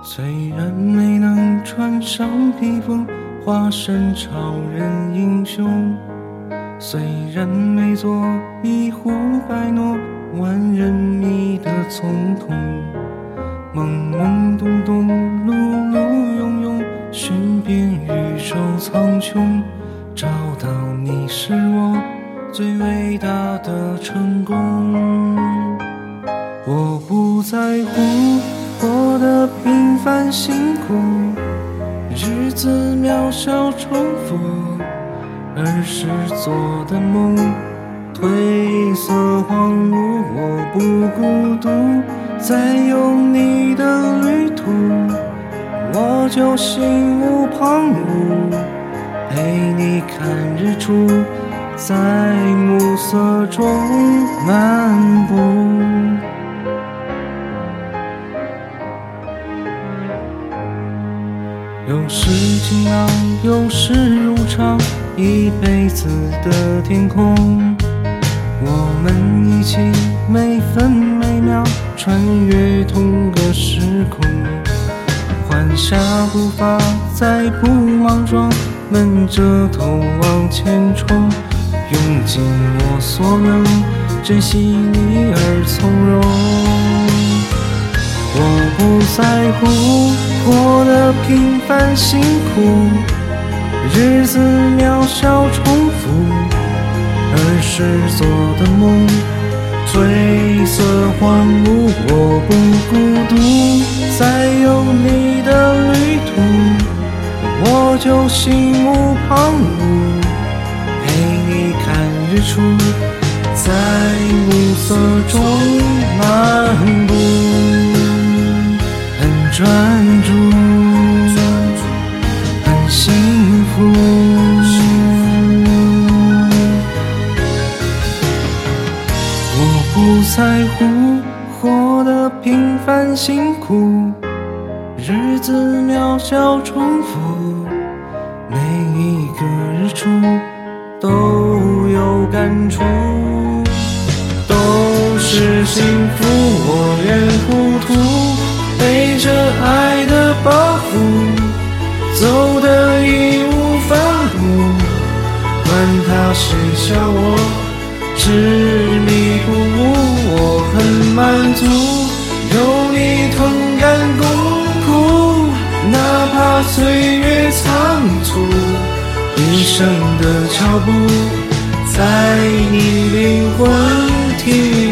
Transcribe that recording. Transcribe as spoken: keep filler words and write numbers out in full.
虽然没能穿上披风，化身超人英雄，虽然没做一呼百诺万人迷的总统，懵懵懂懂碌碌涌涌，寻遍宇宙苍穹，找到你是我最伟大的成功。我不在乎活得平凡辛苦，日子渺小重复，儿时做的梦，褪色荒芜，我不孤独，在有你的旅途，我就心无旁骛，陪你看日出，在暮色中漫步。有时晴朗，有时如常，一辈子的天空，我们一起每分每秒穿越同个时空，缓下步伐，再不莽撞，闷着头往前冲，用尽我所能，珍惜你而从容。我不在乎活得平凡辛苦，日子渺小重复，儿时做的梦，褪色荒芜，我不孤独，在有你的旅途，我就心无旁骛，陪你看日出，在暮色中漫步。专注，很幸福。我不在乎活得平凡辛苦，日子渺小重复，每一个日出都有感触，都是幸福。我愿糊涂，背着爱的包袱，走得义无反顾，管他谁笑我执迷不悟，我很满足，有你同甘共苦，哪怕岁月仓促，一生的脚步在你灵魂体。